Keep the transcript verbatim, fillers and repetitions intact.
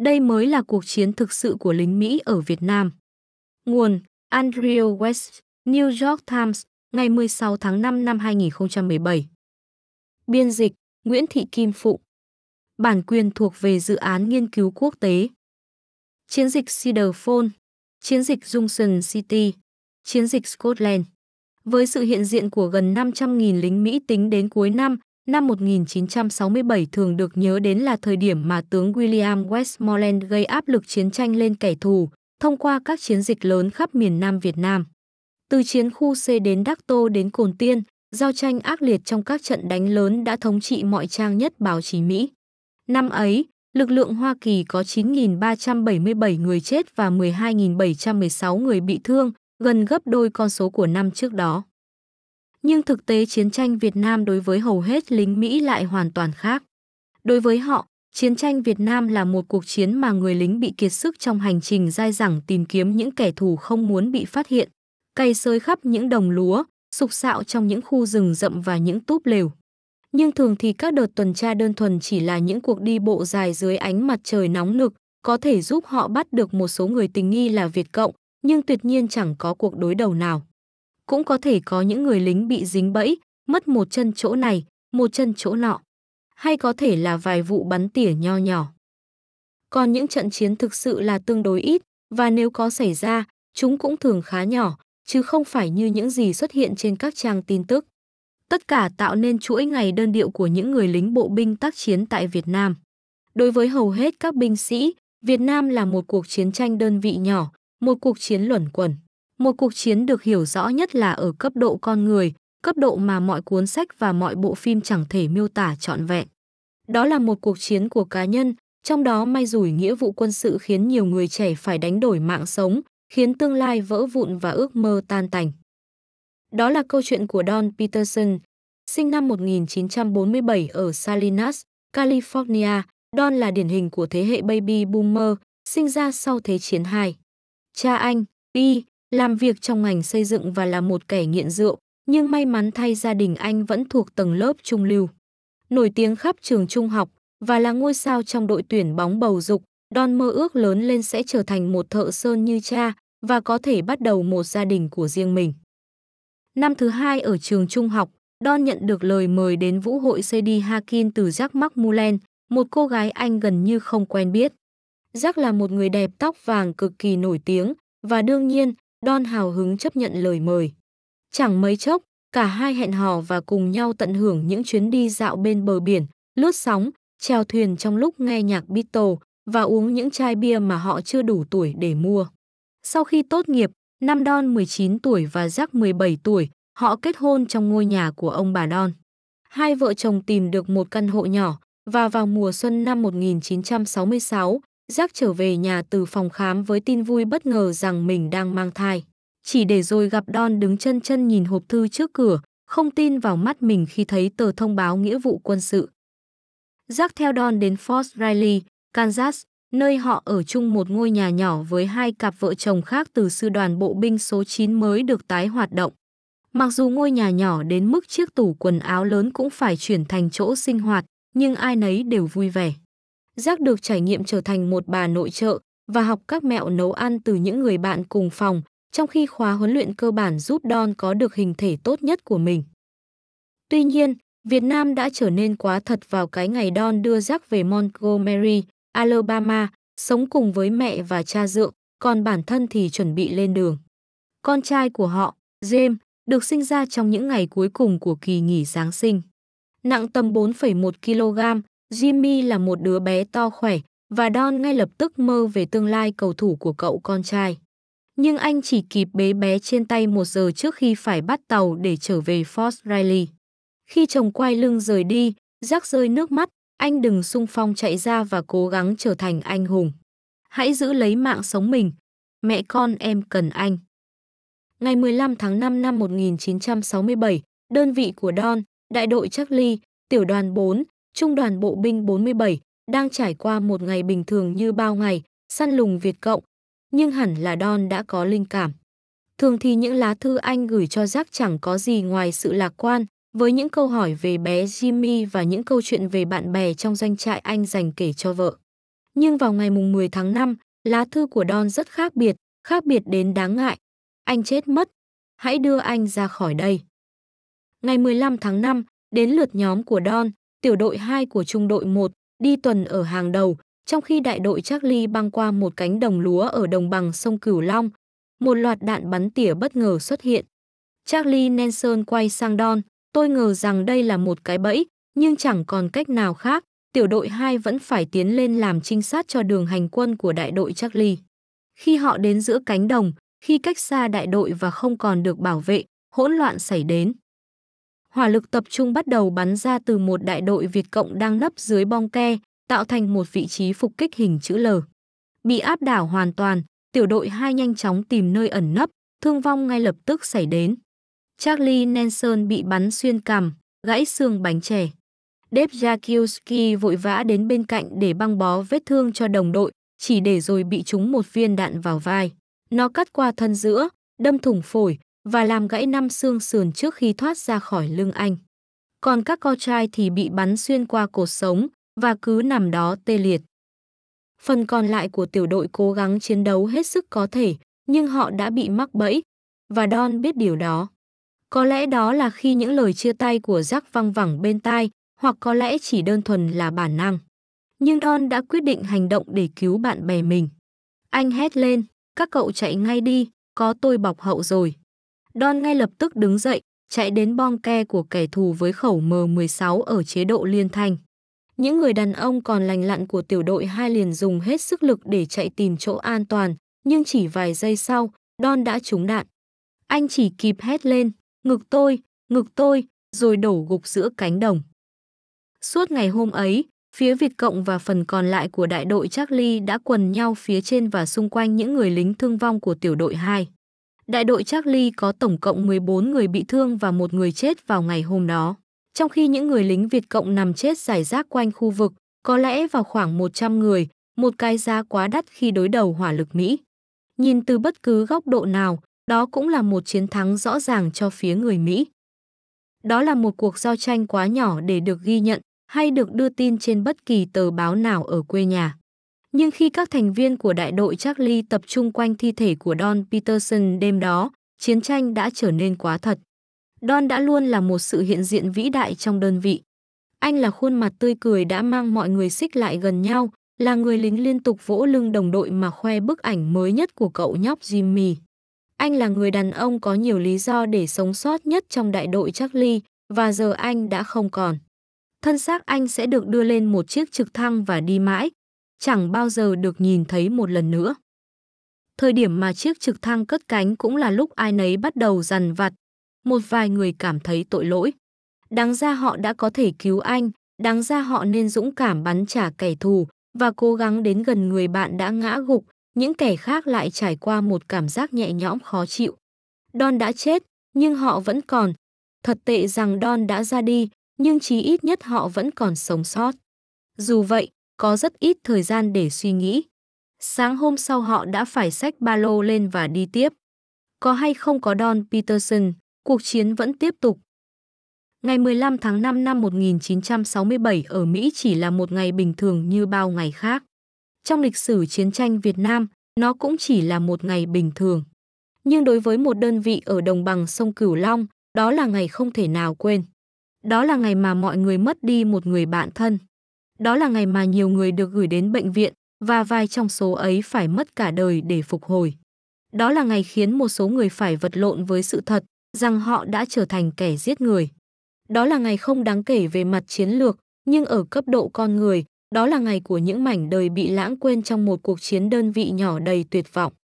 Đây mới là cuộc chiến thực sự của lính Mỹ ở Việt Nam. Nguồn: Andrew West, New York Times, ngày mười sáu tháng năm năm hai nghìn không trăm mười bảy. Biên dịch: Nguyễn Thị Kim Phụng. Bản quyền thuộc về dự án nghiên cứu quốc tế. Chiến dịch Cedar Falls, chiến dịch Junction City, chiến dịch Scotland. Với sự hiện diện của gần năm trăm nghìn lính Mỹ tính đến cuối năm, năm một nghìn chín trăm sáu mươi bảy thường được nhớ đến là thời điểm mà tướng William Westmoreland gây áp lực chiến tranh lên kẻ thù thông qua các chiến dịch lớn khắp miền Nam Việt Nam. Từ chiến khu C đến Đắc Tô đến Cồn Tiên, giao tranh ác liệt trong các trận đánh lớn đã thống trị mọi trang nhất báo chí Mỹ. Năm ấy, lực lượng Hoa Kỳ có chín nghìn ba trăm bảy mươi bảy người chết và mười hai nghìn bảy trăm mười sáu người bị thương, gần gấp đôi con số của năm trước đó. Nhưng thực tế chiến tranh Việt Nam đối với hầu hết lính Mỹ lại hoàn toàn khác. Đối với họ, chiến tranh Việt Nam là một cuộc chiến mà người lính bị kiệt sức trong hành trình dai dẳng tìm kiếm những kẻ thù không muốn bị phát hiện, cày xới khắp những đồng lúa, sục sạo trong những khu rừng rậm và những túp lều. Nhưng thường thì các đợt tuần tra đơn thuần chỉ là những cuộc đi bộ dài dưới ánh mặt trời nóng nực, có thể giúp họ bắt được một số người tình nghi là Việt Cộng, nhưng tuyệt nhiên chẳng có cuộc đối đầu nào. Cũng có thể có những người lính bị dính bẫy, mất một chân chỗ này, một chân chỗ nọ. Hay có thể là vài vụ bắn tỉa nho nhỏ. Còn những trận chiến thực sự là tương đối ít, và nếu có xảy ra, chúng cũng thường khá nhỏ, chứ không phải như những gì xuất hiện trên các trang tin tức. Tất cả tạo nên chuỗi ngày đơn điệu của những người lính bộ binh tác chiến tại Việt Nam. Đối với hầu hết các binh sĩ, Việt Nam là một cuộc chiến tranh đơn vị nhỏ, một cuộc chiến luẩn quẩn. Một cuộc chiến được hiểu rõ nhất là ở cấp độ con người, cấp độ mà mọi cuốn sách và mọi bộ phim chẳng thể miêu tả trọn vẹn. Đó là một cuộc chiến của cá nhân, trong đó may rủi nghĩa vụ quân sự khiến nhiều người trẻ phải đánh đổi mạng sống, khiến tương lai vỡ vụn và ước mơ tan tành. Đó là câu chuyện của Don Peterson, sinh năm một nghìn chín trăm bốn mươi bảy ở Salinas, California. Don là điển hình của thế hệ baby boomer, sinh ra sau Thế chiến hai. Cha anh, Pi, làm việc trong ngành xây dựng và là một kẻ nghiện rượu, nhưng may mắn thay gia đình anh vẫn thuộc tầng lớp trung lưu. Nổi tiếng khắp trường trung học và là ngôi sao trong đội tuyển bóng bầu dục, Don mơ ước lớn lên sẽ trở thành một thợ sơn như cha và có thể bắt đầu một gia đình của riêng mình. Năm thứ hai ở trường trung học, Don nhận được lời mời đến vũ hội Sadie Hakin từ Jack MacMullen, một cô gái anh gần như không quen biết. Jack là một người đẹp tóc vàng cực kỳ nổi tiếng và đương nhiên, Don hào hứng chấp nhận lời mời. Chẳng mấy chốc, cả hai hẹn hò và cùng nhau tận hưởng những chuyến đi dạo bên bờ biển, lướt sóng, chèo thuyền trong lúc nghe nhạc Beatles và uống những chai bia mà họ chưa đủ tuổi để mua. Sau khi tốt nghiệp, năm Don mười chín tuổi và Jack mười bảy tuổi, họ kết hôn trong ngôi nhà của ông bà Don. Hai vợ chồng tìm được một căn hộ nhỏ và vào mùa xuân năm một nghìn chín trăm sáu mươi sáu, Jack trở về nhà từ phòng khám với tin vui bất ngờ rằng mình đang mang thai. Chỉ để rồi gặp Don đứng chân chân nhìn hộp thư trước cửa, không tin vào mắt mình khi thấy tờ thông báo nghĩa vụ quân sự. Jack theo Don đến Fort Riley, Kansas, nơi họ ở chung một ngôi nhà nhỏ với hai cặp vợ chồng khác từ sư đoàn bộ binh số chín mới được tái hoạt động. Mặc dù ngôi nhà nhỏ đến mức chiếc tủ quần áo lớn cũng phải chuyển thành chỗ sinh hoạt, nhưng ai nấy đều vui vẻ. Jack được trải nghiệm trở thành một bà nội trợ và học các mẹo nấu ăn từ những người bạn cùng phòng, trong khi khóa huấn luyện cơ bản giúp Don có được hình thể tốt nhất của mình. Tuy nhiên, Việt Nam đã trở nên quá thật vào cái ngày Don đưa Jack về Montgomery, Alabama, sống cùng với mẹ và cha dượng, còn bản thân thì chuẩn bị lên đường. Con trai của họ, James, được sinh ra trong những ngày cuối cùng của kỳ nghỉ Giáng sinh. Nặng tầm bốn phẩy một ki lô gam, Jimmy là một đứa bé to khỏe và Don ngay lập tức mơ về tương lai cầu thủ của cậu con trai. Nhưng anh chỉ kịp bế bé trên tay một giờ trước khi phải bắt tàu để trở về Fort Riley. Khi chồng quay lưng rời đi, Jack rơi nước mắt, anh đừng xung phong chạy ra và cố gắng trở thành anh hùng. Hãy giữ lấy mạng sống mình. Mẹ con em cần anh. Ngày mười lăm tháng năm năm một nghìn chín trăm sáu mươi bảy, đơn vị của Don, đại đội Charlie, tiểu đoàn bốn, trung đoàn bộ binh bốn mươi bảy, đang trải qua một ngày bình thường như bao ngày, săn lùng Việt Cộng. Nhưng hẳn là Don đã có linh cảm. Thường thì những lá thư anh gửi cho Jack chẳng có gì ngoài sự lạc quan, với những câu hỏi về bé Jimmy và những câu chuyện về bạn bè trong doanh trại anh dành kể cho vợ. Nhưng vào ngày mười tháng năm, lá thư của Don rất khác biệt, khác biệt đến đáng ngại. Anh chết mất. Hãy đưa anh ra khỏi đây. Ngày mười lăm tháng năm, đến lượt nhóm của Don, tiểu đội hai của trung đội một, đi tuần ở hàng đầu, trong khi đại đội Charlie băng qua một cánh đồng lúa ở đồng bằng sông Cửu Long. Một loạt đạn bắn tỉa bất ngờ xuất hiện. Charlie Nelson quay sang Don. Tôi ngờ rằng đây là một cái bẫy, nhưng chẳng còn cách nào khác. Tiểu đội hai vẫn phải tiến lên làm trinh sát cho đường hành quân của đại đội Charlie. Khi họ đến giữa cánh đồng, khi cách xa đại đội và không còn được bảo vệ, hỗn loạn xảy đến. Hỏa lực tập trung bắt đầu bắn ra từ một đại đội Việt Cộng đang nấp dưới bong ke, tạo thành một vị trí phục kích hình chữ L. Bị áp đảo hoàn toàn, tiểu đội hai nhanh chóng tìm nơi ẩn nấp, thương vong ngay lập tức xảy đến. Charlie Nelson bị bắn xuyên cằm, gãy xương bánh chè. Deb Jakiewski vội vã đến bên cạnh để băng bó vết thương cho đồng đội, chỉ để rồi bị trúng một viên đạn vào vai. Nó cắt qua thân giữa, đâm thủng phổi và làm gãy năm xương sườn trước khi thoát ra khỏi lưng anh. Còn các co trai thì bị bắn xuyên qua cột sống và cứ nằm đó tê liệt. Phần còn lại của tiểu đội cố gắng chiến đấu hết sức có thể, nhưng họ đã bị mắc bẫy, và Don biết điều đó. Có lẽ đó là khi những lời chia tay của Jack văng vẳng bên tai, hoặc có lẽ chỉ đơn thuần là bản năng. Nhưng Don đã quyết định hành động để cứu bạn bè mình. Anh hét lên, các cậu chạy ngay đi, có tôi bọc hậu rồi. Don ngay lập tức đứng dậy, chạy đến bong ke của kẻ thù với khẩu M mười sáu ở chế độ liên thanh. Những người đàn ông còn lành lặn của tiểu đội hai liền dùng hết sức lực để chạy tìm chỗ an toàn, nhưng chỉ vài giây sau, Don đã trúng đạn. Anh chỉ kịp hét lên, ngực tôi, ngực tôi, rồi đổ gục giữa cánh đồng. Suốt ngày hôm ấy, phía Việt Cộng và phần còn lại của đại đội Charlie đã quần nhau phía trên và xung quanh những người lính thương vong của tiểu đội hai. Đại đội Charlie có tổng cộng mười bốn người bị thương và một người chết vào ngày hôm đó. Trong khi những người lính Việt Cộng nằm chết rải rác quanh khu vực, có lẽ vào khoảng một trăm người, một cái giá quá đắt khi đối đầu hỏa lực Mỹ. Nhìn từ bất cứ góc độ nào, đó cũng là một chiến thắng rõ ràng cho phía người Mỹ. Đó là một cuộc giao tranh quá nhỏ để được ghi nhận hay được đưa tin trên bất kỳ tờ báo nào ở quê nhà. Nhưng khi các thành viên của đại đội Charlie tập trung quanh thi thể của Don Peterson đêm đó, chiến tranh đã trở nên quá thật. Don đã luôn là một sự hiện diện vĩ đại trong đơn vị. Anh là khuôn mặt tươi cười đã mang mọi người xích lại gần nhau, là người lính liên tục vỗ lưng đồng đội mà khoe bức ảnh mới nhất của cậu nhóc Jimmy. Anh là người đàn ông có nhiều lý do để sống sót nhất trong đại đội Charlie, và giờ anh đã không còn. Thân xác anh sẽ được đưa lên một chiếc trực thăng và đi mãi, chẳng bao giờ được nhìn thấy một lần nữa. Thời điểm mà chiếc trực thăng cất cánh cũng là lúc ai nấy bắt đầu dằn vặt. Một vài người cảm thấy tội lỗi. Đáng ra họ đã có thể cứu anh, đáng ra họ nên dũng cảm bắn trả kẻ thù và cố gắng đến gần người bạn đã ngã gục. Những kẻ khác lại trải qua một cảm giác nhẹ nhõm khó chịu. Don đã chết, nhưng họ vẫn còn. Thật tệ rằng Don đã ra đi, nhưng chí ít nhất họ vẫn còn sống sót. Dù vậy, có rất ít thời gian để suy nghĩ. Sáng hôm sau họ đã phải xách ba lô lên và đi tiếp. Có hay không có Don Peterson, cuộc chiến vẫn tiếp tục. Ngày mười lăm tháng năm năm một nghìn chín trăm sáu mươi bảy ở Mỹ chỉ là một ngày bình thường như bao ngày khác. Trong lịch sử chiến tranh Việt Nam, nó cũng chỉ là một ngày bình thường. Nhưng đối với một đơn vị ở đồng bằng sông Cửu Long, đó là ngày không thể nào quên. Đó là ngày mà mọi người mất đi một người bạn thân. Đó là ngày mà nhiều người được gửi đến bệnh viện và vài trong số ấy phải mất cả đời để phục hồi. Đó là ngày khiến một số người phải vật lộn với sự thật rằng họ đã trở thành kẻ giết người. Đó là ngày không đáng kể về mặt chiến lược, nhưng ở cấp độ con người, đó là ngày của những mảnh đời bị lãng quên trong một cuộc chiến đơn vị nhỏ đầy tuyệt vọng.